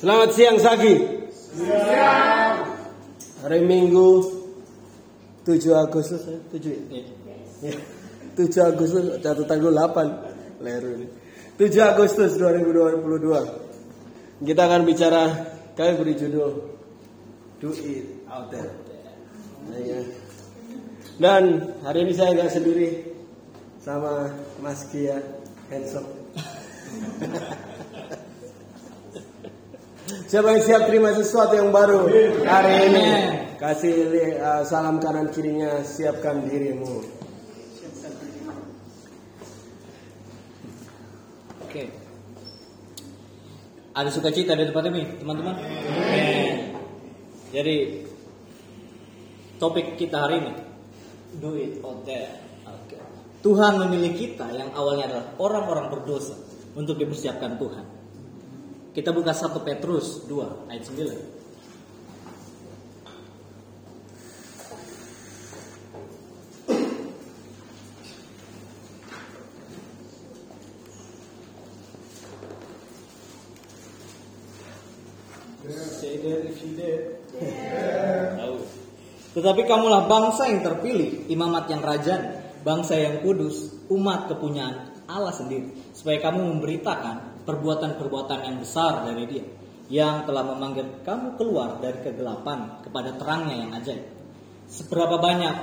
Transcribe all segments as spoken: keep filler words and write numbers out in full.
Selamat siang Sagi. Siang. Hari Minggu tujuh Agustus, tujuh ya? Yes. tujuh Agustus, catatan gue delapan leru ini. tujuh Agustus dua ribu dua puluh dua. Kita akan bicara, kami beri judul Do It Out There. Dan hari ini saya gak sendiri, sama Mas Kia handsome. Siapa yang siap terima sesuatu yang baru hari ini? Kasih uh, salam kanan kirinya, siapkan dirimu. Oke. Ada sukacita di tempat ini, teman-teman. Jadi topik kita hari ini Do It Out There. Oke. Tuhan memilih kita yang awalnya adalah orang-orang berdosa untuk dipersiapkan Tuhan. Kita buka satu Petrus dua ayat sembilan. Tetapi kamulah bangsa yang terpilih, imamat yang raja, bangsa yang kudus, umat kepunyaan Allah sendiri, supaya kamu memberitakan perbuatan-perbuatan yang besar dari Dia, yang telah memanggil kamu keluar dari kegelapan kepada terangnya yang ajaib. Seberapa banyak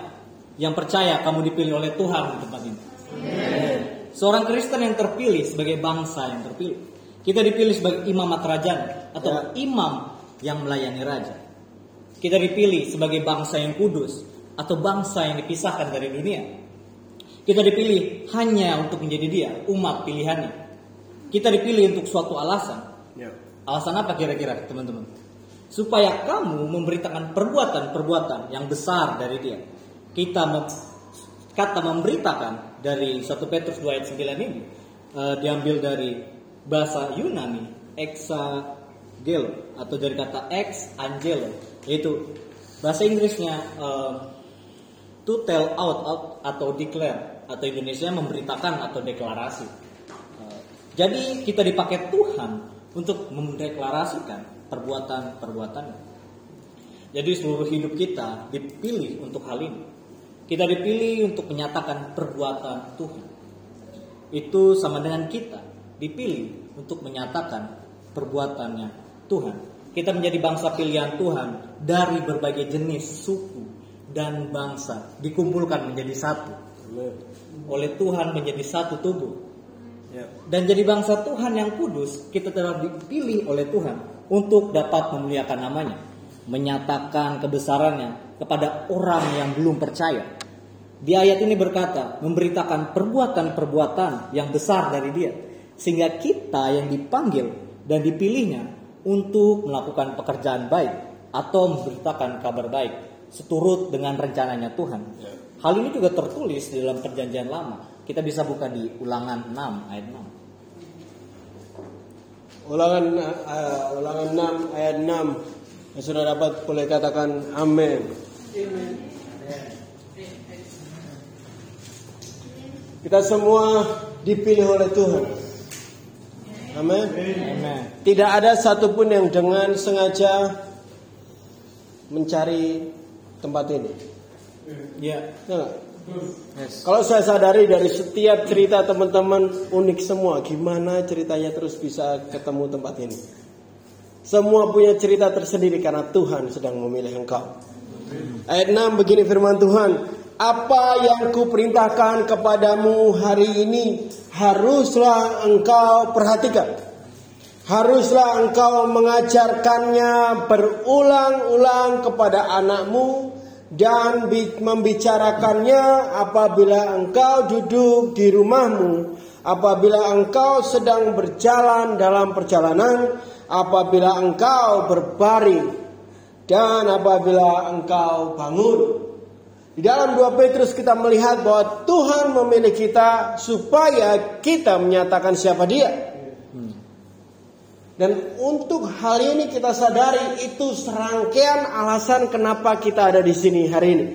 yang percaya kamu dipilih oleh Tuhan di tempat ini? Amen. Seorang Kristen yang terpilih sebagai bangsa yang terpilih, kita dipilih sebagai imamat raja atau ya, imam yang melayani raja. Kita dipilih sebagai bangsa yang kudus atau bangsa yang dipisahkan dari dunia. Kita dipilih hanya untuk menjadi Dia, umat pilihannya. Kita dipilih untuk suatu alasan. Alasan apa kira-kira, teman-teman? Supaya kamu memberitakan perbuatan-perbuatan yang besar dari Dia. Kita mem- kata memberitakan dari satu Petrus dua ayat sembilan ini uh, diambil dari bahasa Yunani exagelo atau dari kata ex angelo, yaitu bahasa Inggrisnya um, to tell out, out atau declare, atau Indonesia memberitakan atau deklarasi. Uh, jadi kita dipakai Tuhan untuk mendeklarasikan perbuatan-perbuatannya. Jadi seluruh hidup kita dipilih untuk hal ini. Kita dipilih untuk menyatakan perbuatan Tuhan. Itu sama dengan kita dipilih untuk menyatakan perbuatannya Tuhan. Kita menjadi bangsa pilihan Tuhan dari berbagai jenis suku dan bangsa, dikumpulkan menjadi satu oleh Tuhan, menjadi satu tubuh. Dan jadi bangsa Tuhan yang kudus, kita telah dipilih oleh Tuhan untuk dapat memuliakan namanya, menyatakan kebesarannya kepada orang yang belum percaya. Di ayat ini berkata, memberitakan perbuatan-perbuatan yang besar dari Dia, sehingga kita yang dipanggil dan dipilihnya untuk melakukan pekerjaan baik atau memberitakan kabar baik seturut dengan rencananya Tuhan. Hal ini juga tertulis di dalam perjanjian lama. Kita bisa buka di Ulangan enam ayat enam. Ulangan uh, Ulangan enam ayat enam. Yang sudah dapat boleh katakan amin. Amin. Kita semua dipilih oleh Tuhan. Amen. Amen. Tidak ada satupun yang dengan sengaja mencari tempat ini. Ya. Nah, yes. Kalau saya sadari dari setiap cerita teman-teman unik semua. Gimana ceritanya terus bisa ketemu tempat ini? Semua punya cerita tersendiri karena Tuhan sedang memilih engkau. Ayat enam begini firman Tuhan. Apa yang kuperintahkan kepadamu hari ini haruslah engkau perhatikan. Haruslah engkau mengajarkannya berulang-ulang kepada anakmu dan membicarakannya apabila engkau duduk di rumahmu, apabila engkau sedang berjalan dalam perjalanan, apabila engkau berbaring, dan apabila engkau bangun. Di dalam dua Petrus kita melihat bahwa Tuhan memilih kita supaya kita menyatakan siapa Dia. Dan untuk hal ini kita sadari itu serangkaian alasan kenapa kita ada di sini hari ini.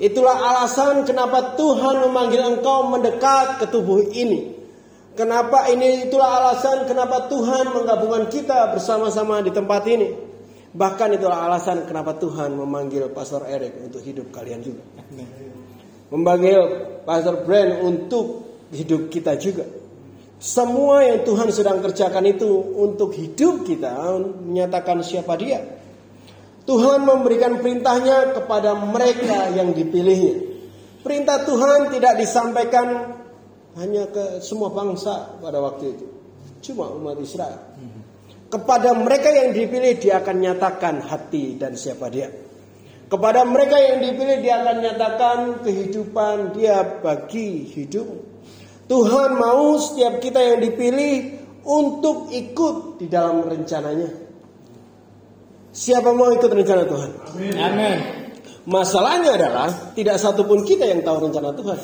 Itulah alasan kenapa Tuhan memanggil engkau mendekat ke tubuh ini. Kenapa ini itulah alasan kenapa Tuhan menggabungkan kita bersama-sama di tempat ini. Bahkan itulah alasan kenapa Tuhan memanggil Pastor Eric untuk hidup kalian juga. Memanggil Pastor Brent untuk hidup kita juga. Semua yang Tuhan sedang kerjakan itu untuk hidup kita menyatakan siapa dia. Tuhan memberikan perintahnya kepada mereka yang dipilihnya. Perintah Tuhan tidak disampaikan hanya ke semua bangsa pada waktu itu, cuma umat Israel. Kepada mereka yang dipilih, dia akan nyatakan hati dan siapa dia. Kepada mereka yang dipilih, dia akan nyatakan kehidupan dia bagi hidup. Tuhan mau setiap kita yang dipilih untuk ikut di dalam rencananya. Siapa mau ikut rencana Tuhan? Amin. Masalahnya adalah tidak satupun kita yang tahu rencana Tuhan.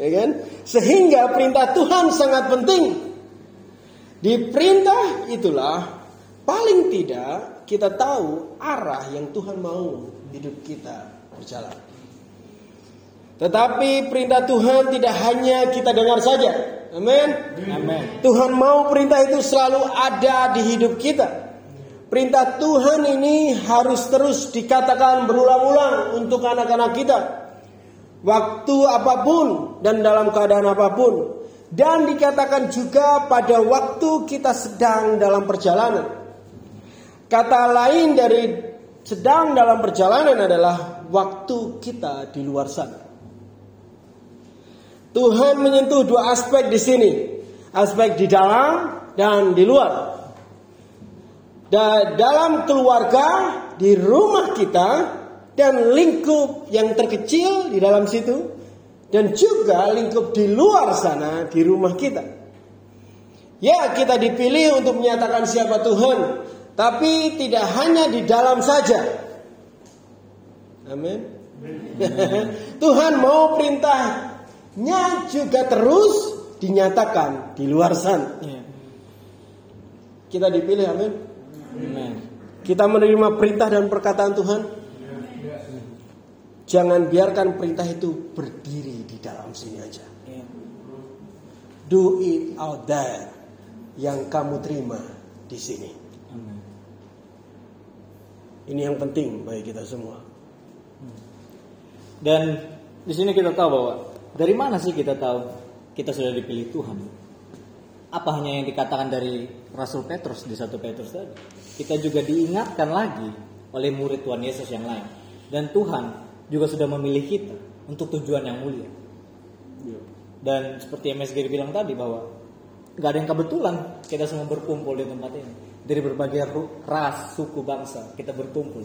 Ya kan? Sehingga perintah Tuhan sangat penting. Di perintah itulah paling tidak kita tahu arah yang Tuhan mau hidup kita berjalan. Tetapi perintah Tuhan tidak hanya kita dengar saja. Amin. Amin. Tuhan mau perintah itu selalu ada di hidup kita. Perintah Tuhan ini harus terus dikatakan berulang-ulang untuk anak-anak kita. Waktu apapun dan dalam keadaan apapun. Dan dikatakan juga pada waktu kita sedang dalam perjalanan. Kata lain dari sedang dalam perjalanan adalah waktu kita di luar sana. Tuhan menyentuh dua aspek di sini. Aspek di dalam dan di luar. Da- dalam keluarga, di rumah kita, dan lingkup yang terkecil di dalam situ, dan juga lingkup di luar sana di rumah kita. Ya, kita dipilih untuk menyatakan siapa Tuhan, tapi tidak hanya di dalam saja. Amin. Tuhan mau perintahnya juga terus dinyatakan di luar sana. Kita dipilih, amin. Kita menerima perintah dan perkataan Tuhan. Jangan biarkan perintah itu berdiri di dalam sini aja. Do it out there. Yang kamu terima di sini. Ini yang penting bagi kita semua. Dan di sini kita tahu bahwa dari mana sih kita tahu kita sudah dipilih Tuhan? Apa hanya yang dikatakan dari Rasul Petrus di satu Petrus tadi? Kita juga diingatkan lagi oleh murid Tuhan Yesus yang lain. Dan Tuhan juga sudah memilih kita untuk tujuan yang mulia. Dan seperti Mas Giri bilang tadi bahwa gak ada yang kebetulan kita semua berkumpul di tempat ini. Dari berbagai ras, suku, bangsa kita berkumpul.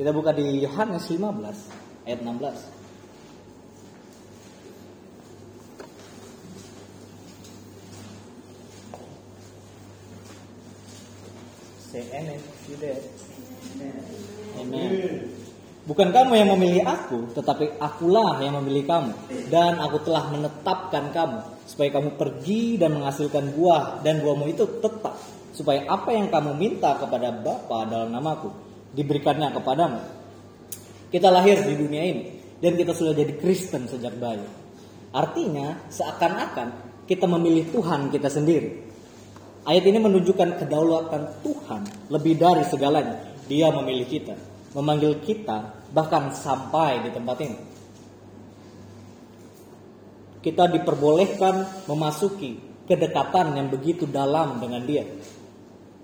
Kita buka di Yohanes lima belas ayat enam belas. Say amen, amen. Amen. Bukan kamu yang memilih aku, tetapi akulah yang memilih kamu. Dan aku telah menetapkan kamu, supaya kamu pergi dan menghasilkan buah. Dan buahmu itu tetap, supaya apa yang kamu minta kepada Bapa dalam namaku, diberikannya kepadamu. Kita lahir di dunia ini, dan kita sudah jadi Kristen sejak bayi. Artinya, seakan-akan kita memilih Tuhan kita sendiri. Ayat ini menunjukkan kedaulatan Tuhan lebih dari segalanya. Dia memilih kita, memanggil kita, bahkan sampai di tempat ini. Kita diperbolehkan memasuki kedekatan yang begitu dalam dengan dia.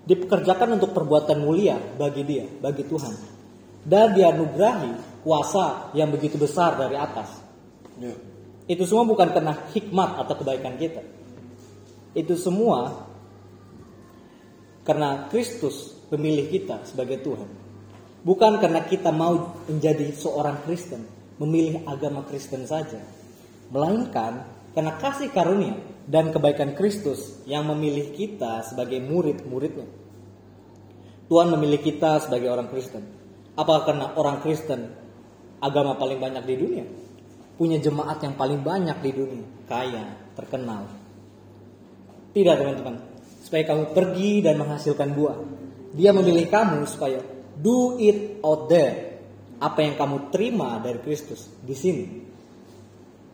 Dipekerjakan untuk perbuatan mulia bagi dia, bagi Tuhan. Dan dianugerahi kuasa yang begitu besar dari atas ya. Itu semua bukan karena hikmat atau kebaikan kita. Itu semua karena Kristus memilih kita sebagai Tuhan. Bukan karena kita mau menjadi seorang Kristen, memilih agama Kristen saja. Melainkan karena kasih karunia dan kebaikan Kristus yang memilih kita sebagai murid-muridnya. Tuhan memilih kita sebagai orang Kristen. Apakah karena orang Kristen agama paling banyak di dunia? Punya jemaat yang paling banyak di dunia. Kaya, terkenal. Tidak teman-teman. Supaya kamu pergi dan menghasilkan buah. Dia memilih kamu supaya do it out there. Apa yang kamu terima dari Kristus di sini.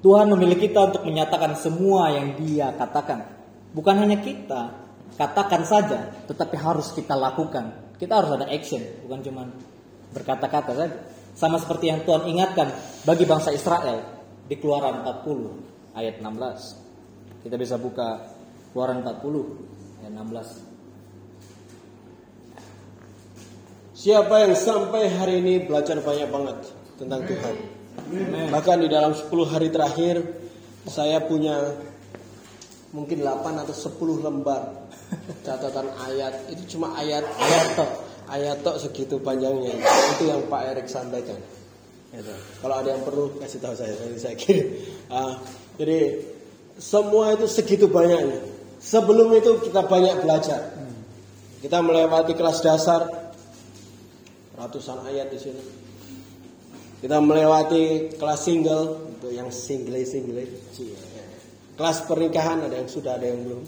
Tuhan memilih kita untuk menyatakan semua yang Dia katakan. Bukan hanya kita katakan saja, tetapi harus kita lakukan. Kita harus ada action, bukan cuma berkata-kata saja. Sama seperti yang Tuhan ingatkan bagi bangsa Israel di Keluaran empat puluh ayat enam belas. Kita bisa buka Keluaran empat puluh ayat enam belas. Siapa yang sampai hari ini belajar banyak banget tentang Tuhan. Bahkan di dalam sepuluh hari terakhir saya punya mungkin delapan atau sepuluh lembar catatan ayat. Itu cuma ayat ayat tok, ayat tok segitu panjangnya. Itu yang Pak Eric sampaikan. Kalau ada yang perlu kasih tahu saya, nanti saya kirim. Uh, jadi semua itu segitu banyaknya. Sebelum itu kita banyak belajar. Kita melewati kelas dasar ratusan ayat di sini. Kita melewati kelas single untuk yang single-single. Kelas pernikahan ada yang sudah, ada yang belum.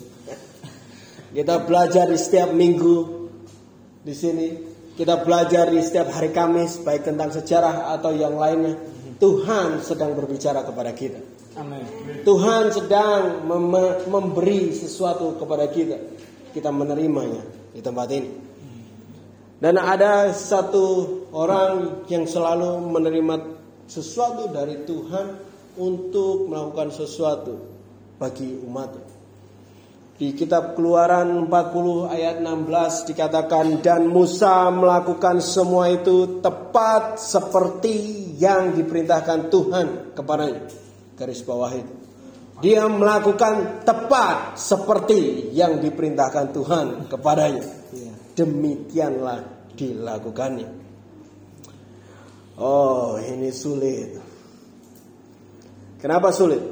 Kita belajar di setiap minggu di sini. Kita belajar di setiap hari Kamis, baik tentang sejarah atau yang lainnya. Tuhan sedang berbicara kepada kita. Amin. Tuhan sedang mem- memberi sesuatu kepada kita. Kita menerimanya di tempat ini. Dan ada satu orang yang selalu menerima sesuatu dari Tuhan untuk melakukan sesuatu bagi umatnya. Di kitab Keluaran empat puluh ayat enam belas dikatakan, dan Musa melakukan semua itu tepat seperti yang diperintahkan Tuhan kepadanya. Garis bawah itu. Dia melakukan tepat seperti yang diperintahkan Tuhan kepadanya. Demikianlah dilakukannya. Oh, ini sulit. Kenapa sulit?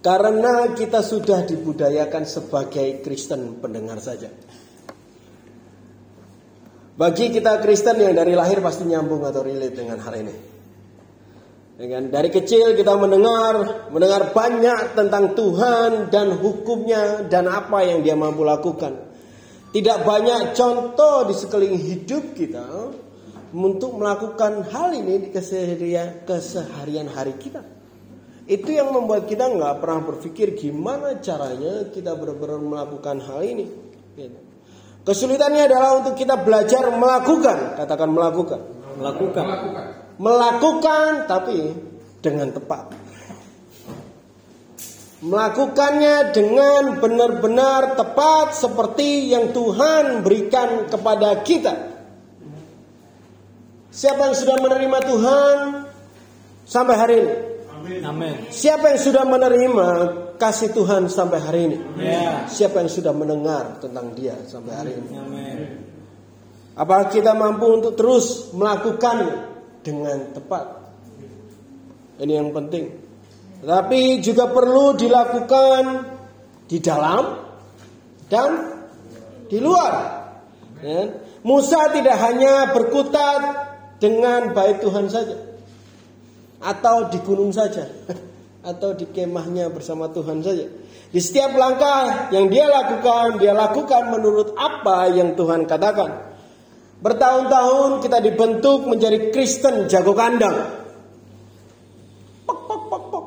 Karena kita sudah dibudayakan sebagai Kristen pendengar saja. Bagi kita Kristen yang dari lahir pasti nyambung atau relate dengan hal ini. Dengan dari kecil kita mendengar, mendengar banyak tentang Tuhan dan hukumnya dan apa yang Dia mampu lakukan. Tidak banyak contoh di sekeliling hidup kita untuk melakukan hal ini di keseharian hari kita. Itu yang membuat kita nggak pernah berpikir gimana caranya kita benar-benar melakukan hal ini. Kesulitannya adalah untuk kita belajar melakukan, katakan melakukan, melakukan, melakukan, melakukan tapi dengan tepat. Melakukannya dengan benar-benar tepat seperti yang Tuhan berikan kepada kita. Siapa yang sudah menerima Tuhan sampai hari ini? Amin. Siapa yang sudah menerima kasih Tuhan sampai hari ini? Amin. Siapa yang sudah mendengar tentang Dia sampai hari ini? Amin. Apakah kita mampu untuk terus melakukannya dengan tepat? Ini yang penting. Tapi juga perlu dilakukan di dalam dan di luar. Ya. Musa tidak hanya berkutat dengan bait Tuhan saja, atau di gunung saja, atau di kemahnya bersama Tuhan saja. Di setiap langkah yang dia lakukan, dia lakukan menurut apa yang Tuhan katakan. Bertahun-tahun kita dibentuk menjadi Kristen jago kandang. Pok, pok, pok, pok.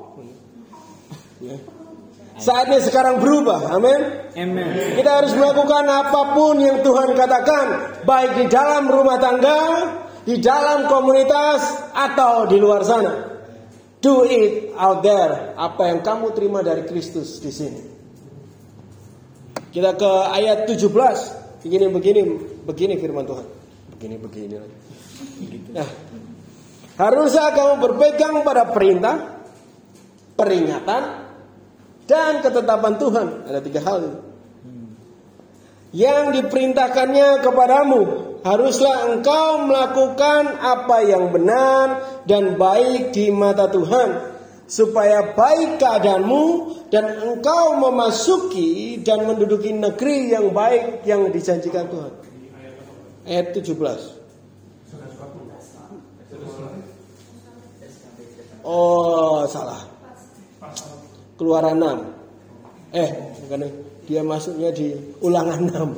Saatnya sekarang berubah. Amin. Kita harus melakukan apapun yang Tuhan katakan, baik di dalam rumah tangga, di dalam komunitas, atau di luar sana. Do it out there. Apa yang kamu terima dari Kristus di sini. Kita ke ayat tujuh belas. Begini begini begini firman Tuhan. Begini begini. Nah, harusnya kamu berpegang pada perintah, peringatan, dan ketetapan Tuhan. Ada tiga hal itu. Yang diperintahkannya kepadamu, haruslah engkau melakukan apa yang benar dan baik di mata Tuhan, supaya baik keadaanmu dan engkau memasuki dan menduduki negeri yang baik yang dijanjikan Tuhan. Ayat tujuh belas. Oh, salah. Keluaran enam. Eh, bukan. Dia masuknya di Ulangan enam.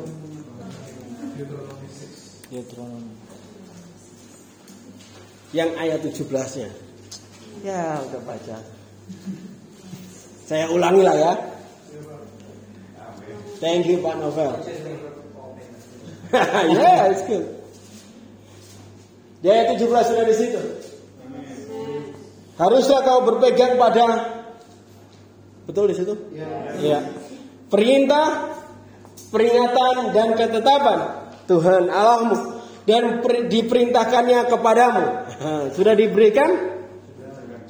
Deuteronomi. Yang ayat tujuh belasnya. Ya, udah baca. Saya ulangi lah ya. Thank you, Pak Novel. Yeah, it's good. Dia tujuh belas sudah di situ. Haruslah kau berpegang pada, betul di situ? Iya. Ya. Perintah, peringatan dan ketetapan Tuhan Allahmu dan per- diperintahkannya kepadamu. Sudah diberikan?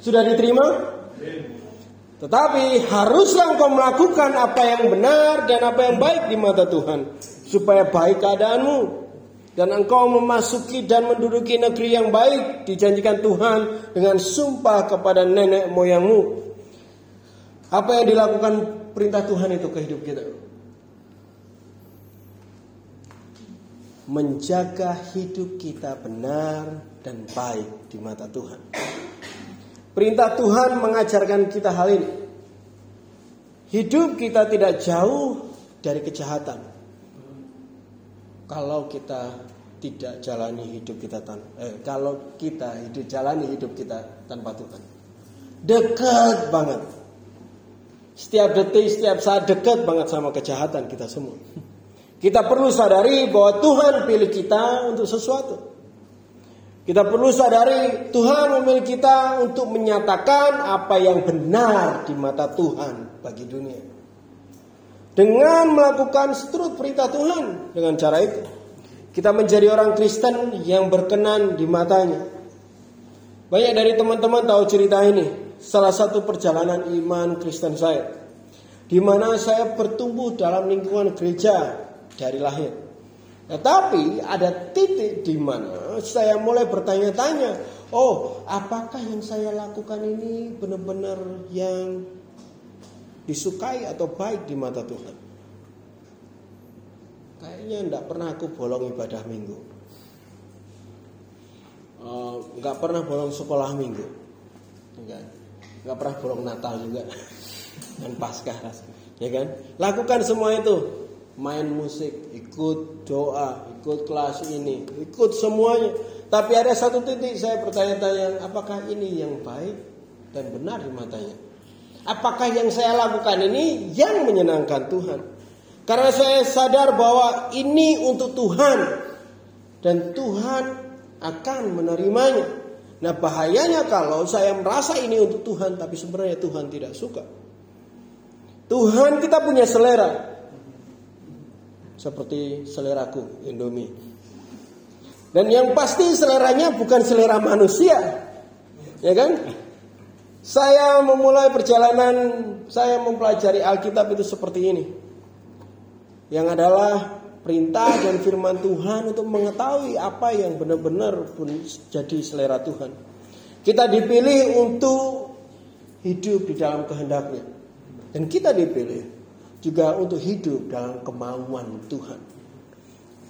Sudah diterima? Tetapi haruslah engkau melakukan apa yang benar dan apa yang baik di mata Tuhan, supaya baik keadaanmu dan engkau memasuki dan menduduki negeri yang baik dijanjikan Tuhan dengan sumpah kepada nenek moyangmu. Apa yang dilakukan perintah Tuhan itu ke hidup kita? Menjaga hidup kita benar dan baik di mata Tuhan. Perintah Tuhan mengajarkan kita hal ini. Hidup kita tidak jauh dari kejahatan kalau kita tidak jalani hidup kita tan- eh, kalau kita hidup jalani hidup kita tanpa Tuhan. Dekat banget. Setiap detik, setiap saat dekat banget sama kejahatan kita semua. Kita perlu sadari bahwa Tuhan pilih kita untuk sesuatu. Kita perlu sadari Tuhan memilih kita untuk menyatakan apa yang benar di mata Tuhan bagi dunia. Dengan melakukan seturut perintah Tuhan, dengan cara itu kita menjadi orang Kristen yang berkenan di matanya. Banyak dari teman-teman tahu cerita ini. Salah satu perjalanan iman Kristen saya, di mana saya bertumbuh dalam lingkungan gereja dari lahir. Tetapi ada titik di mana saya mulai bertanya-tanya, oh, apakah yang saya lakukan ini benar-benar yang disukai atau baik di mata Tuhan? Kayaknya tidak pernah aku bolong ibadah minggu, nggak uh, pernah bolong sekolah minggu, nggak pernah bolong Natal juga dan Paskah, ya kan? Lakukan semua itu. Main musik, ikut doa, ikut kelas ini, ikut semuanya. Tapi ada satu titik saya bertanya-tanya, apakah ini yang baik dan benar di matanya? Apakah yang saya lakukan ini yang menyenangkan Tuhan? Karena saya sadar bahwa ini untuk Tuhan dan Tuhan akan menerimanya. Nah, bahayanya kalau saya merasa ini untuk Tuhan tapi sebenarnya Tuhan tidak suka. Tuhan kita punya selera. Seperti seleraku, Indomie. Dan yang pasti seleranya bukan selera manusia, ya kan? Saya memulai perjalanan, saya mempelajari Alkitab itu seperti ini, yang adalah perintah dan firman Tuhan untuk mengetahui apa yang benar-benar jadi selera Tuhan. Kita dipilih untuk hidup di dalam kehendaknya, dan kita dipilih juga untuk hidup dalam kemauan Tuhan.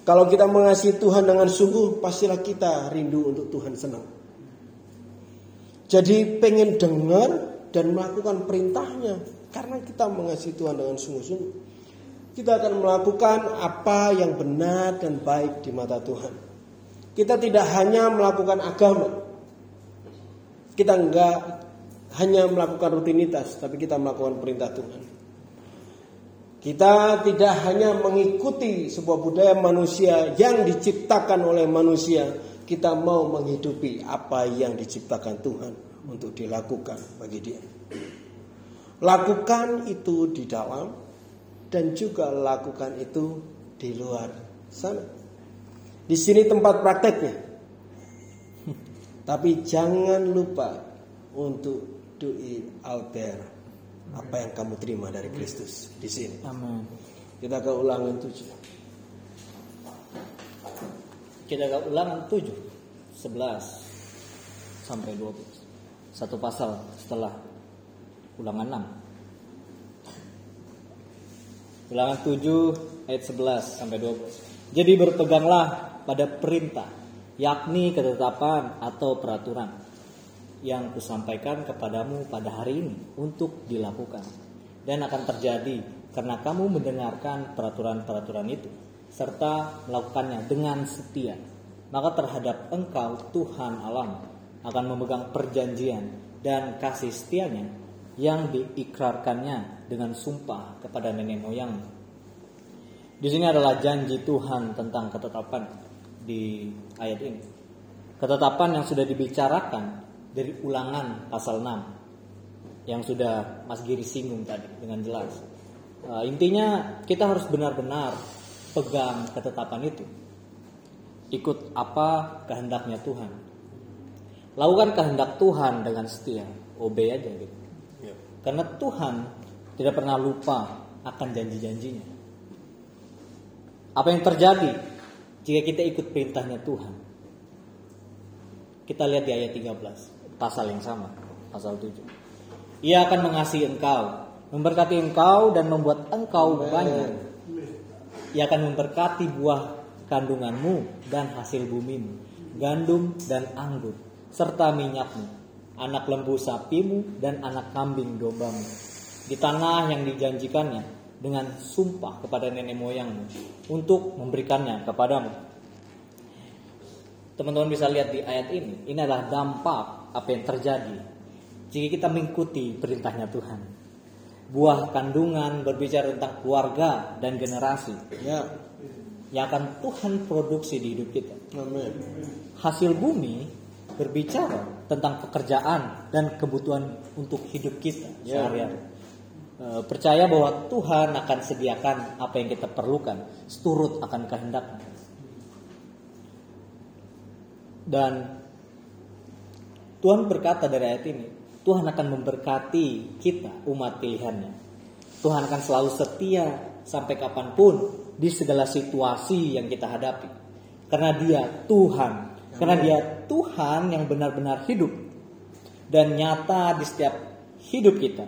Kalau kita mengasihi Tuhan dengan sungguh, pastilah kita rindu untuk Tuhan senang. Jadi pengen dengar dan melakukan perintahnya. Karena kita mengasihi Tuhan dengan sungguh-sungguh, kita akan melakukan apa yang benar dan baik di mata Tuhan. Kita tidak hanya melakukan agama, kita enggak hanya melakukan rutinitas, tapi kita melakukan perintah Tuhan. Kita tidak hanya mengikuti sebuah budaya manusia yang diciptakan oleh manusia. Kita mau menghidupi apa yang diciptakan Tuhan untuk dilakukan bagi dia. Lakukan itu di dalam dan juga lakukan itu di luar sana. Di sini tempat prakteknya. Tapi jangan lupa untuk do it out there. Apa yang kamu terima dari Kristus di sini. Amin. Kita ke ulangan tujuh. Kita ke ulangan tujuh, sebelas sampai dua puluh satu pasal setelah ulangan enam. Ulangan tujuh ayat sebelas sampai dua puluh. Jadi berpeganglah pada perintah, yakni ketetapan atau peraturan yang kusampaikan kepadamu pada hari ini untuk dilakukan, dan akan terjadi karena kamu mendengarkan peraturan-peraturan itu serta melakukannya dengan setia. Maka terhadap engkau Tuhan Allahmu akan memegang perjanjian dan kasih setianya yang diikrarkannya dengan sumpah kepada nenek moyang. Di sini adalah janji Tuhan tentang ketetapan di ayat ini. Ketetapan yang sudah dibicarakan dari Ulangan pasal enam yang sudah Mas Giri singgung tadi dengan jelas. Uh, intinya kita harus benar-benar pegang ketetapan itu. Ikut apa kehendaknya Tuhan. Lakukan kehendak Tuhan dengan setia. Obey aja gitu. Ya. Karena Tuhan tidak pernah lupa akan janji-janjinya. Apa yang terjadi jika kita ikut perintahnya Tuhan? Kita lihat di ayat tiga belas, pasal yang sama, pasal tujuh. Ia akan mengasihi engkau, memberkati engkau dan membuat engkau banyak. Ia akan memberkati buah kandunganmu dan hasil bumimu, gandum dan anggur, serta minyakmu, anak lembu sapimu dan anak kambing dombamu, di tanah yang dijanjikannya dengan sumpah kepada nenek moyangmu untuk memberikannya kepadamu. Teman-teman bisa lihat di ayat ini, ini adalah dampak apa yang terjadi jika kita mengikuti perintahnya Tuhan. Buah kandungan berbicara tentang keluarga dan generasi. Ya. Yang akan Tuhan produksi di hidup kita. Amen. Hasil bumi berbicara tentang pekerjaan dan kebutuhan untuk hidup kita sehari-hari. Yeah. E, percaya bahwa Tuhan akan sediakan apa yang kita perlukan, seturut akan kehendak-Nya. Dan Tuhan berkata dari ayat ini, Tuhan akan memberkati kita, umat pilihan-Nya. Tuhan akan selalu setia sampai kapanpun, di segala situasi yang kita hadapi. Karena dia Tuhan. Karena dia Tuhan yang benar-benar hidup. Dan nyata di setiap hidup kita.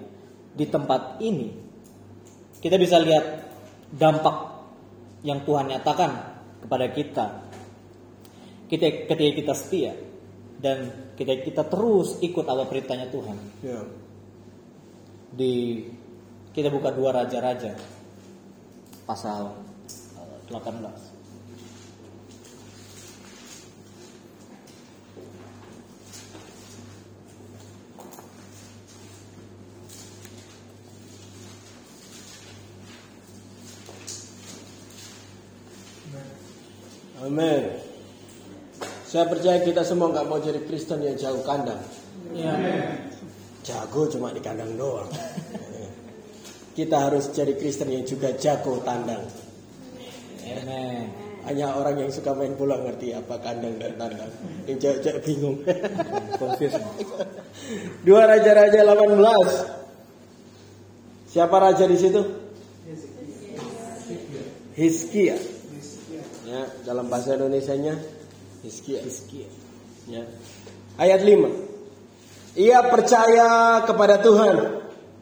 Di tempat ini. Kita bisa lihat dampak yang Tuhan nyatakan kepada kita. Kita ketika kita setia. Dan ketika kita terus ikut apa perintahnya Tuhan. Yeah. Di kita buka dua raja-raja. Pasal delapan belas. Amin. Saya percaya kita semua gak mau jadi Kristen yang jago kandang. Ya. Jago cuma di kandang doang. Kita harus jadi Kristen yang juga jago tandang. Amen. Hanya orang yang suka main bola ngerti apa kandang dan tandang. Yang cewek-cewek bingung. Dua Raja-Raja delapan belas. Siapa raja di situ? Hiskia. Ya, dalam bahasa Indonesianya Hiskia. Hiskia. Ya. Ayat lima. Ia percaya kepada Tuhan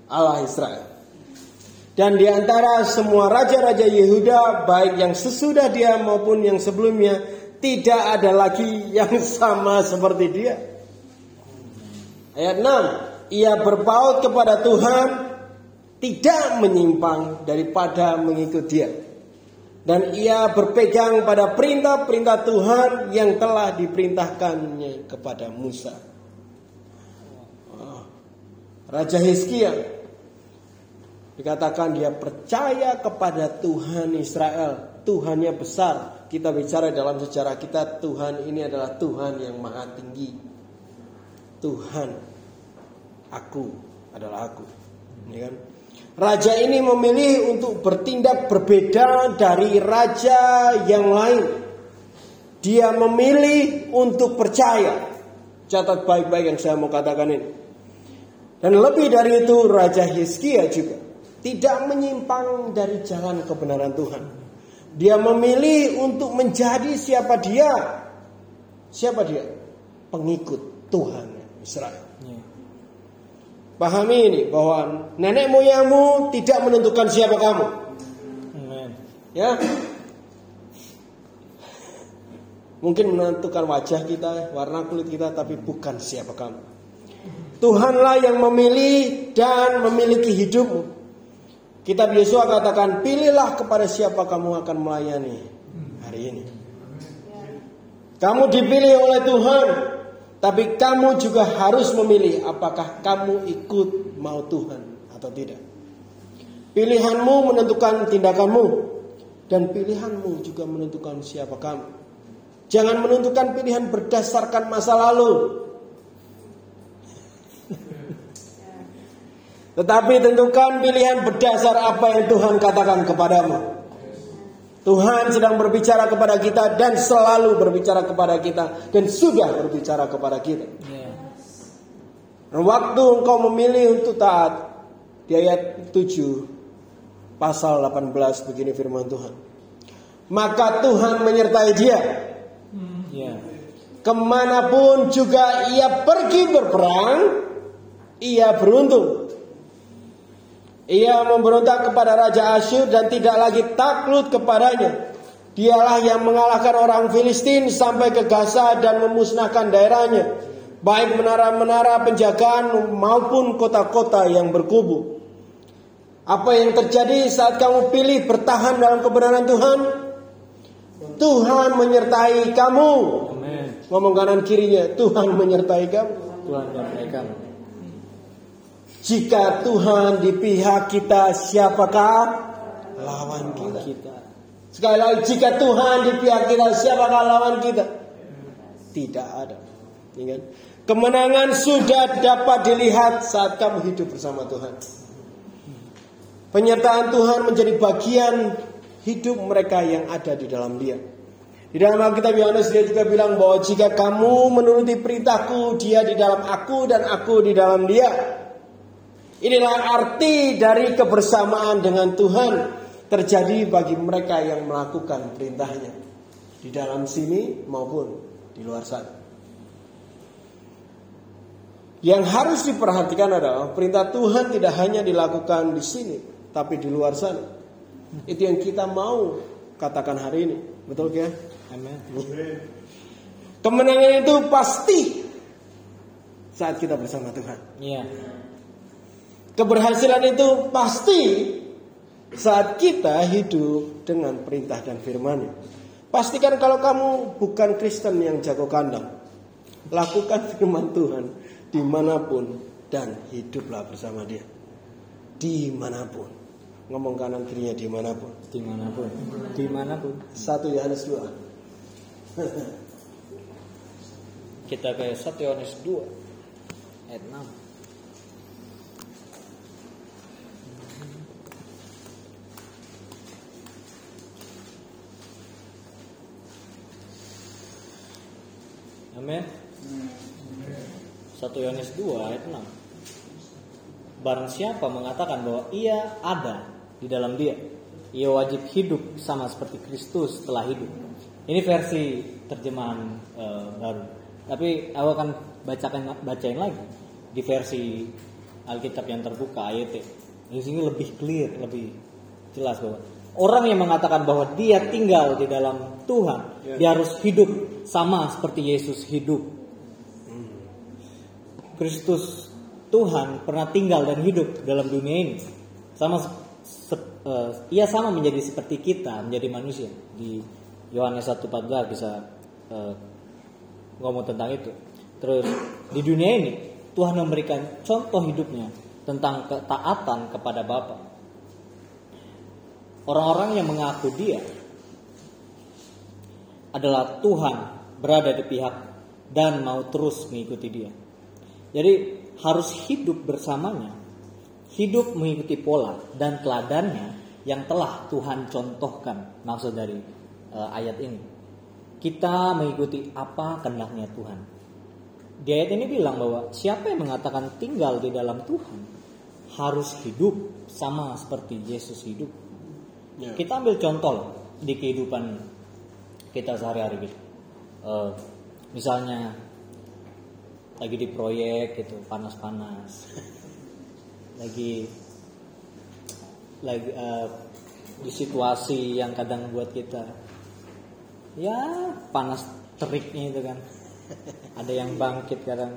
Allah Israel. Dan di antara semua raja-raja Yehuda, baik yang sesudah dia maupun yang sebelumnya, tidak ada lagi yang sama seperti dia. Ayat enam. Ia berpaut kepada Tuhan, tidak menyimpang daripada mengikut dia. Dan ia berpegang pada perintah-perintah Tuhan yang telah diperintahkannya kepada Musa. Raja Hiskia dikatakan dia percaya kepada Tuhan Israel. Tuhannya besar. Kita bicara dalam sejarah kita, Tuhan ini adalah Tuhan yang maha tinggi. Tuhan aku adalah aku. Ya kan? Raja ini memilih untuk bertindak berbeda dari raja yang lain. Dia memilih untuk percaya. Catat baik-baik yang saya mau katakan ini. Dan lebih dari itu, Raja Hiskia juga tidak menyimpang dari jalan kebenaran Tuhan. Dia memilih untuk menjadi siapa dia. Siapa dia? Pengikut Tuhan Israel. Ya. Pahami ini bahwa nenek moyangmu tidak menentukan siapa kamu. Amen. Ya. Mungkin menentukan wajah kita, warna kulit kita, tapi bukan siapa kamu. Tuhanlah yang memilih dan memiliki hidupmu. Kitab Yosua katakan, pilihlah kepada siapa kamu akan melayani hari ini. Kamu dipilih oleh Tuhan Tapi kamu juga harus memilih apakah kamu ikut mau Tuhan atau tidak. Pilihanmu menentukan tindakanmu, dan pilihanmu juga menentukan siapa kamu. Jangan menentukan pilihan berdasarkan masa lalu, tetapi tentukan pilihan berdasar apa yang Tuhan katakan kepadamu. Tuhan sedang berbicara kepada kita dan selalu berbicara kepada kita dan sudah berbicara kepada kita. Dan waktu engkau memilih untuk taat, di ayat tujuh pasal delapan belas begini firman Tuhan. Maka Tuhan menyertai dia. Kemanapun juga ia pergi berperang, ia beruntung. Ia memberontak kepada Raja Asyur dan tidak lagi takluk kepadanya. Dialah yang mengalahkan orang Filistin sampai ke Gaza dan memusnahkan daerahnya, baik menara-menara penjagaan maupun kota-kota yang berkubu. Apa yang terjadi saat kamu pilih bertahan dalam kebenaran Tuhan? Tuhan menyertai kamu. Amen. Ngomong kanan kirinya, Tuhan menyertai kamu. Tuhan menyertai kamu. Jika Tuhan di pihak kita, siapakah lawan kita? Sekali lagi, jika Tuhan di pihak kita, siapakah lawan kita? Tidak ada. Kemenangan sudah dapat dilihat saat kamu hidup bersama Tuhan. Penyertaan Tuhan menjadi bagian hidup mereka yang ada di dalam Dia. Di dalam Alkitab Yohanes dia juga bilang bahwa jika kamu menuruti perintahku, Dia di dalam aku dan aku di dalam Dia. Inilah arti dari kebersamaan dengan Tuhan terjadi bagi mereka yang melakukan perintahnya, di dalam sini maupun di luar sana. Yang harus diperhatikan adalah perintah Tuhan tidak hanya dilakukan di sini, tapi di luar sana. Itu yang kita mau katakan hari ini. Betul ya? Amin. Kemenangan itu pasti saat kita bersama Tuhan. Iya. Keberhasilan itu pasti saat kita hidup dengan perintah dan firman-Nya. Pastikan kalau kamu bukan Kristen yang jago kandang, lakukan firman Tuhan dimanapun dan hiduplah bersama Dia. Dimanapun. Ngomong kanan kirinya dimanapun. Dimanapun. Dimanapun. Satu Yohanes dua. Kita ke satu Yohanes dua ayat enam. Amin. satu Yohanes dua ayat enam. Barang siapa mengatakan bahwa ia ada di dalam Dia, ia wajib hidup sama seperti Kristus telah hidup. Ini versi terjemahan uh, baru. Tapi aku akan bacakan bacain lagi di versi Alkitab yang terbuka A Y T. Di sini lebih clear, lebih jelas bahwa orang yang mengatakan bahwa dia tinggal di dalam Tuhan, ya, dia harus hidup sama seperti Yesus hidup. Kristus Tuhan pernah tinggal dan hidup dalam dunia ini. Sama se, uh, ia sama menjadi seperti kita, menjadi manusia. Di Yohanes satu empat belas bisa uh, ngomong tentang itu. Terus di dunia ini Tuhan memberikan contoh hidupnya tentang ketaatan kepada Bapa. Orang-orang yang mengaku Dia adalah Tuhan berada di pihak dan mau terus mengikuti Dia. Jadi harus hidup bersamanya, hidup mengikuti pola dan teladannya yang telah Tuhan contohkan. Maksud dari uh, ayat ini, kita mengikuti apa kehendaknya Tuhan. Di ayat ini bilang bahwa siapa yang mengatakan tinggal di dalam Tuhan harus hidup sama seperti Yesus hidup. Yeah. Kita ambil contoh di kehidupan kita sehari-hari gitu. Uh, misalnya lagi di proyek gitu, panas-panas, lagi lagi uh, di situasi yang kadang buat kita ya panas teriknya itu kan, ada yang bangkit kadang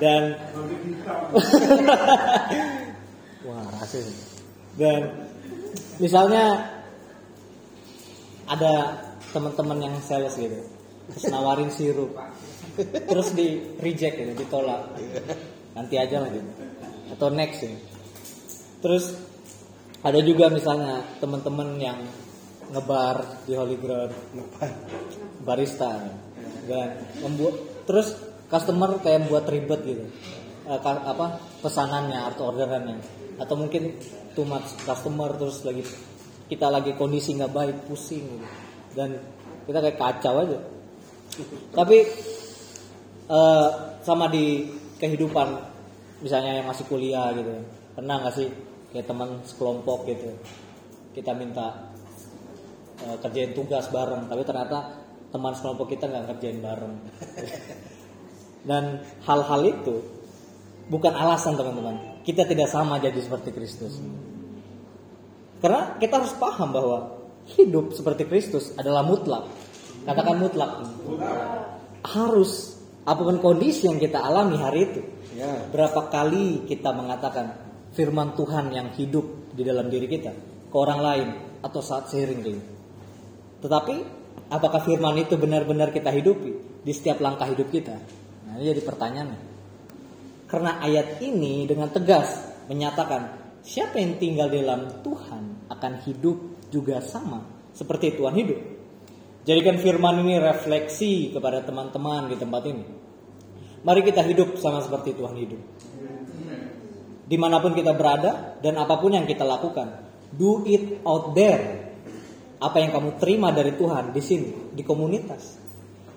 dan wah rasis. Dan misalnya ada teman-teman yang sales gitu, terus nawarin sirup, terus di reject ya, ditolak, nanti aja lah gitu, atau next ya. Terus ada juga misalnya teman-teman yang ngebar di Holy Ground, barista ya. Dan membuat, terus customer kayak buat ribet gitu, e, apa pesanannya atau orderannya, atau mungkin too much customer, terus lagi kita lagi kondisi nggak baik, pusing gitu. Dan kita kayak kacau aja. Tapi uh, sama di kehidupan, misalnya yang masih kuliah gitu, pernah nggak sih kayak teman sekelompok gitu, kita minta uh, kerjain tugas bareng, tapi ternyata teman sekelompok kita nggak kerjain bareng. Dan hal-hal itu bukan alasan teman-teman, kita tidak sama jadi seperti Kristus. Karena kita harus paham bahwa hidup seperti Kristus adalah mutlak. Katakan mutlak. Harus apapun kondisi yang kita alami hari itu. Berapa kali kita mengatakan firman Tuhan yang hidup di dalam diri kita ke orang lain atau saat sharing ini. Tetapi apakah firman itu benar-benar kita hidupi di setiap langkah hidup kita? Nah, ini jadi pertanyaannya. Karena ayat ini dengan tegas menyatakan siapa yang tinggal di dalam Tuhan akan hidup juga sama seperti Tuhan hidup. Jadikan firman ini refleksi kepada teman-teman di tempat ini. Mari kita hidup sama seperti Tuhan hidup. Dimanapun kita berada dan apapun yang kita lakukan, do it out there. Apa yang kamu terima dari Tuhan di sini, di komunitas.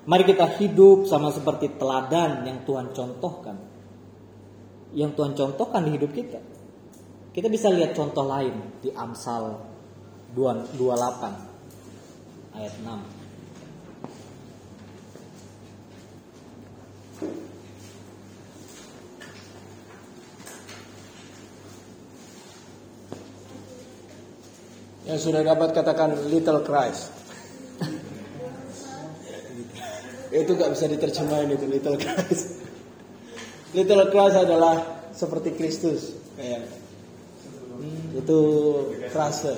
Mari kita hidup sama seperti teladan yang Tuhan contohkan. Yang Tuhan contohkan di hidup kita. Kita bisa lihat contoh lain di Amsal dua puluh delapan ayat enam. Yang sudah dapat katakan Little Christ. Itu gak bisa diterjemahin itu Little Christ. Little Christ adalah seperti Kristus. Kayak hmm, itu frase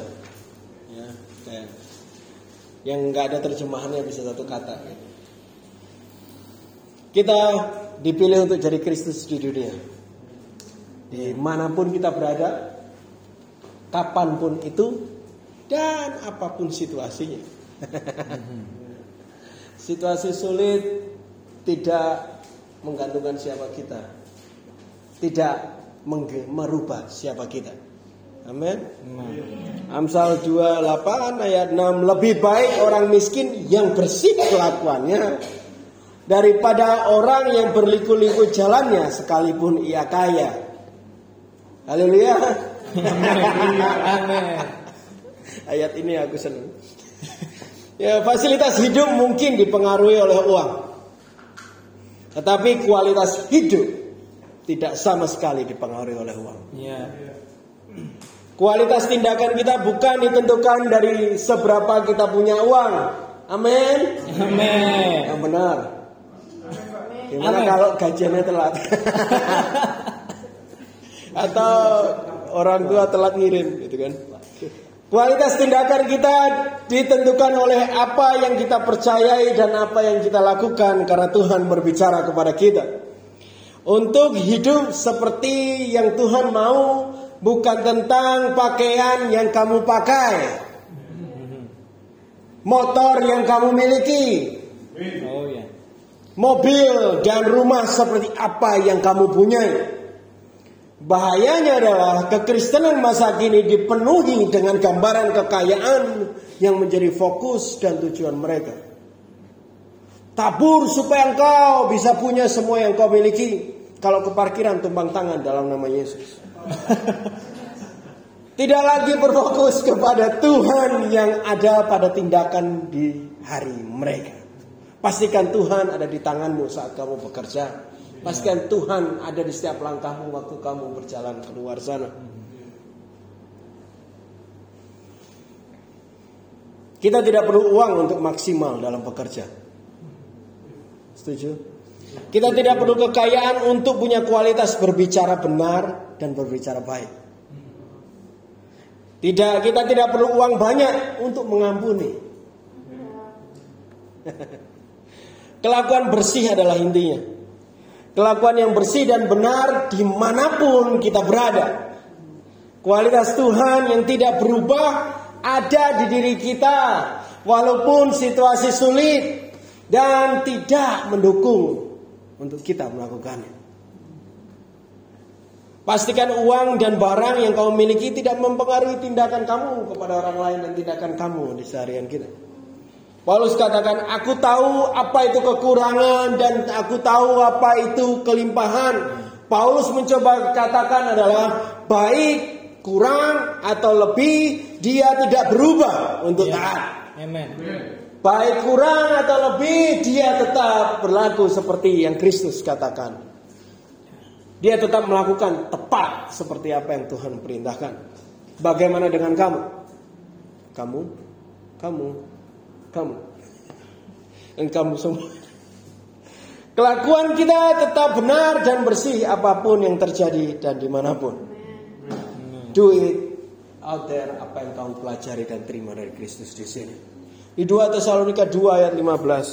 yang nggak ada terjemahannya bisa satu kata. Kita dipilih untuk jadi Kristus di dunia. Dimanapun kita berada, kapanpun itu, dan apapun situasinya. Situasi sulit tidak menggantungkan siapa kita, tidak mengge- merubah siapa kita. Amin. Amsal dua puluh delapan ayat enam. Lebih baik orang miskin yang bersih kelakuannya daripada orang yang berliku-liku jalannya sekalipun ia kaya. Haleluya. Amin. Ayat ini aku senang. Ya, fasilitas hidup mungkin dipengaruhi oleh uang, tetapi kualitas hidup tidak sama sekali dipengaruhi oleh uang. Iya. Kualitas tindakan kita bukan ditentukan dari seberapa kita punya uang. Amin. Amin. Yang benar. Gimana Amen. Kalau gajiannya telat? Atau orang tua telat ngirim, gitu kan? Kualitas tindakan kita ditentukan oleh apa yang kita percayai dan apa yang kita lakukan, karena Tuhan berbicara kepada kita untuk hidup seperti yang Tuhan mau. Bukan tentang pakaian yang kamu pakai, motor yang kamu miliki, oh, yeah. mobil dan rumah seperti apa yang kamu punya. Bahayanya adalah kekristenan masa kini dipenuhi dengan gambaran kekayaan yang menjadi fokus dan tujuan mereka. Tabur supaya engkau bisa punya semua yang kau miliki. Kalau ke parkiran tumpang tangan dalam nama Yesus. Tidak lagi berfokus kepada Tuhan yang ada pada tindakan di hari mereka. Pastikan Tuhan ada di tanganmu saat kamu bekerja. Pastikan Tuhan ada di setiap langkahmu waktu kamu berjalan keluar sana. Kita tidak perlu uang untuk maksimal dalam bekerja. Setuju? Kita tidak perlu kekayaan untuk punya kualitas berbicara benar dan berbicara baik. Tidak, kita tidak perlu uang banyak untuk mengampuni. Kelakuan bersih adalah intinya. Kelakuan yang bersih dan benar dimanapun kita berada. Kualitas Tuhan yang tidak berubah ada di diri kita, walaupun situasi sulit dan tidak mendukung untuk kita melakukannya. Pastikan uang dan barang yang kamu miliki tidak mempengaruhi tindakan kamu kepada orang lain dan tindakan kamu di seharian kita. Paulus katakan, aku tahu apa itu kekurangan dan aku tahu apa itu kelimpahan. Paulus mencoba katakan adalah baik, kurang atau lebih, dia tidak berubah untuk taat. Amen. Baik, kurang atau lebih, dia tetap berlaku seperti yang Kristus katakan. Dia tetap melakukan tepat seperti apa yang Tuhan perintahkan. Bagaimana dengan kamu? Kamu, kamu. Kamu dan kamu semua. Kelakuan kita tetap benar dan bersih apapun yang terjadi dan dimanapun. Do it out there, apa yang kamu pelajari dan terima dari Kristus di sini. Di dua Tesalonika dua ayat lima belas.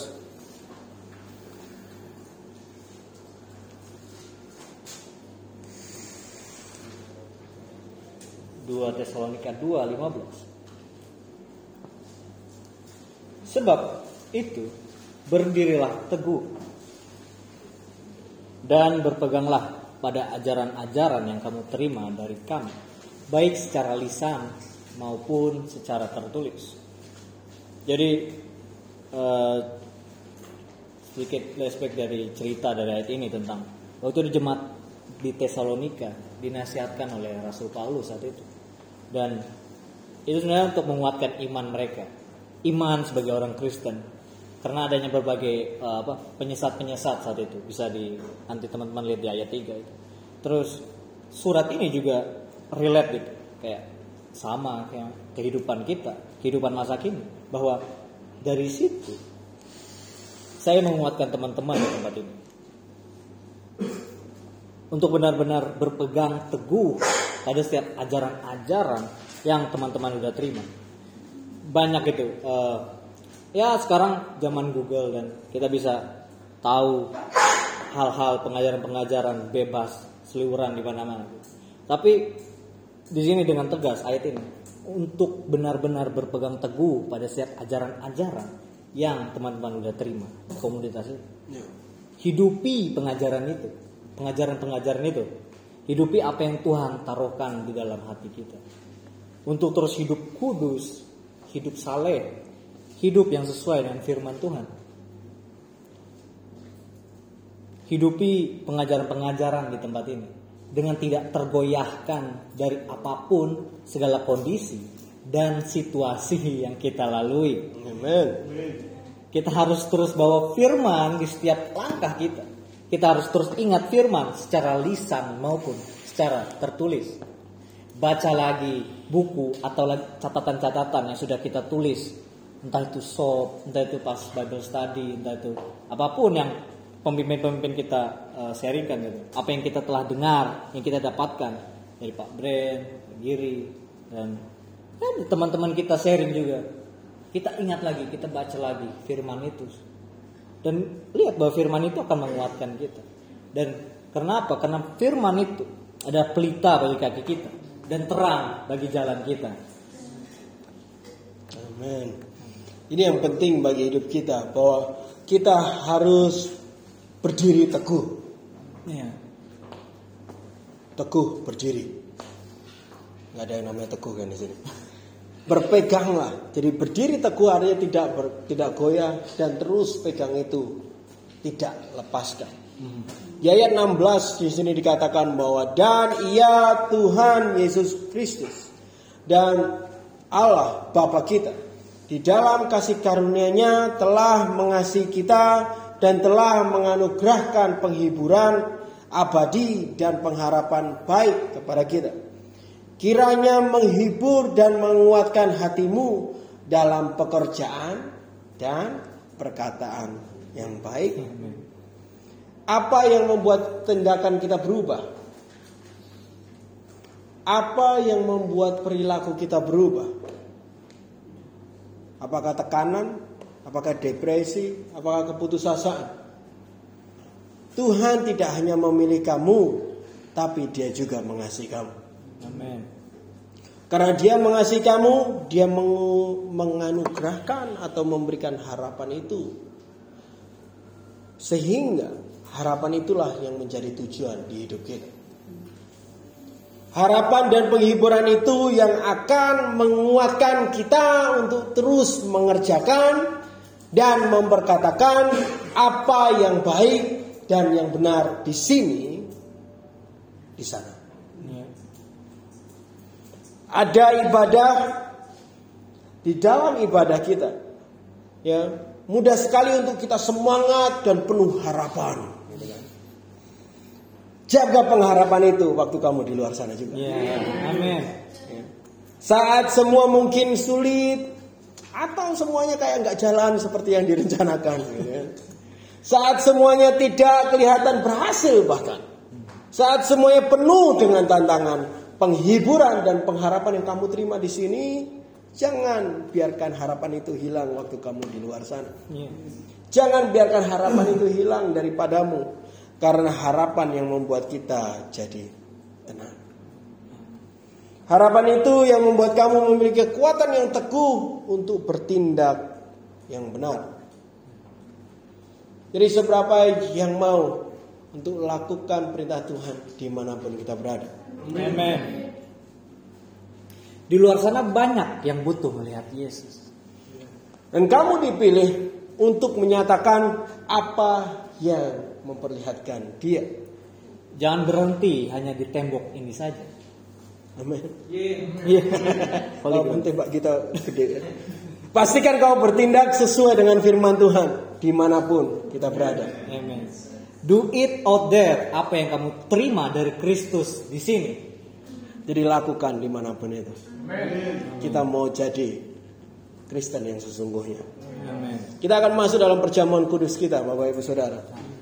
dua Tesalonika dua lima belas. Sebab itu berdirilah teguh dan berpeganglah pada ajaran-ajaran yang kamu terima dari kami, baik secara lisan maupun secara tertulis. Jadi eh, sedikit flashback dari cerita dari ayat ini tentang waktu di jemaat di Tesalonika dinasihatkan oleh Rasul Paulus saat itu, dan itu sebenarnya untuk menguatkan iman mereka. Iman sebagai orang Kristen, karena adanya berbagai uh, apa, penyesat-penyesat saat itu. Bisa di nanti teman-teman lihat di ayat tiga itu. Terus surat ini juga relate gitu, kayak sama kayak kehidupan kita, kehidupan masa kini, bahwa dari situ saya menguatkan teman-teman di tempat ini untuk benar-benar berpegang teguh pada setiap ajaran-ajaran yang teman-teman sudah terima. Banyak itu uh, ya sekarang zaman Google dan kita bisa tahu hal-hal pengajaran-pengajaran bebas seliuran di mana-mana. Tapi di sini dengan tegas ayat ini untuk benar-benar berpegang teguh pada setiap ajaran-ajaran yang teman-teman udah terima komunitas itu. Hidupi pengajaran itu, pengajaran-pengajaran itu. Hidupi apa yang Tuhan taruhkan di dalam hati kita. Untuk terus hidup kudus, hidup saleh, hidup yang sesuai dengan firman Tuhan. Hidupi pengajaran-pengajaran di tempat ini dengan tidak tergoyahkan dari apapun, segala kondisi dan situasi yang kita lalui. Amen. Kita harus terus bawa firman di setiap langkah kita. Kita harus terus ingat firman secara lisan maupun secara tertulis. Baca lagi buku atau catatan-catatan yang sudah kita tulis, entah itu S O B, entah itu pas Bible study, entah itu apapun yang pemimpin-pemimpin kita uh, sharingkan gitu. Apa yang kita telah dengar, yang kita dapatkan dari Pak Brent, Pak Giri, dan ya, teman-teman kita sharing juga. Kita ingat lagi, kita baca lagi firman itu, dan lihat bahwa firman itu akan menguatkan kita. Dan kenapa? Karena firman itu ada pelita bagi kaki kita dan terang bagi jalan kita. Amin. Ini yang penting bagi hidup kita, bahwa kita harus berdiri teguh. Ya. Teguh berdiri. Gak ada yang namanya teguh kan di sini. Berpeganglah. Jadi berdiri teguh artinya tidak ber, tidak goyah dan terus pegang itu, tidak lepaskan. Hmm. Di ayat enam belas di sini dikatakan bahwa dan Ia Tuhan Yesus Kristus dan Allah Bapa kita di dalam kasih karunia-Nya telah mengasihi kita dan telah menganugerahkan penghiburan abadi dan pengharapan baik kepada kita. Kiranya menghibur dan menguatkan hatimu dalam pekerjaan dan perkataan yang baik. Apa yang membuat tindakan kita berubah? Apa yang membuat perilaku kita berubah? Apakah tekanan? apakah depresi, apakah keputusasaan. Tuhan tidak hanya memilih kamu, tapi Dia juga mengasihi kamu. Amin. Karena Dia mengasihi kamu, Dia menganugerahkan atau memberikan harapan itu. Sehingga harapan itulah yang menjadi tujuan di hidup kita. Harapan dan penghiburan itu yang akan menguatkan kita untuk terus mengerjakan dan memperkatakan apa yang baik dan yang benar di sini, di sana. Ada ibadah di dalam ibadah kita, ya mudah sekali untuk kita semangat dan penuh harapan. Jaga pengharapan itu waktu kamu di luar sana juga. Yeah. Amin. Saat semua mungkin sulit atau semuanya kayak nggak jalan seperti yang direncanakan. Saat semuanya tidak kelihatan berhasil bahkan. Saat semuanya penuh dengan tantangan, penghiburan dan pengharapan yang kamu terima di sini, jangan biarkan harapan itu hilang waktu kamu di luar sana. Yeah. Jangan biarkan harapan itu hilang daripadamu. Karena harapan yang membuat kita jadi tenang. Harapan itu yang membuat kamu memiliki kekuatan yang teguh untuk bertindak yang benar. Jadi seberapa yang mau untuk lakukan perintah Tuhan dimanapun kita berada. Amin. Di luar sana banyak yang butuh melihat Yesus. Dan kamu dipilih untuk menyatakan apa yang memperlihatkan Dia. Jangan berhenti hanya di tembok ini saja. Amin. Iya. Walaupun tembok kita gede. Pastikan kau bertindak sesuai dengan firman Tuhan dimanapun kita berada. Amin. Do it out there. Apa yang kamu terima dari Kristus di sini, jadi lakukan dimanapun itu. Amin. Kita mau jadi Kristen yang sesungguhnya. Amin. Kita akan masuk dalam perjamuan kudus kita, Bapak Ibu Saudara.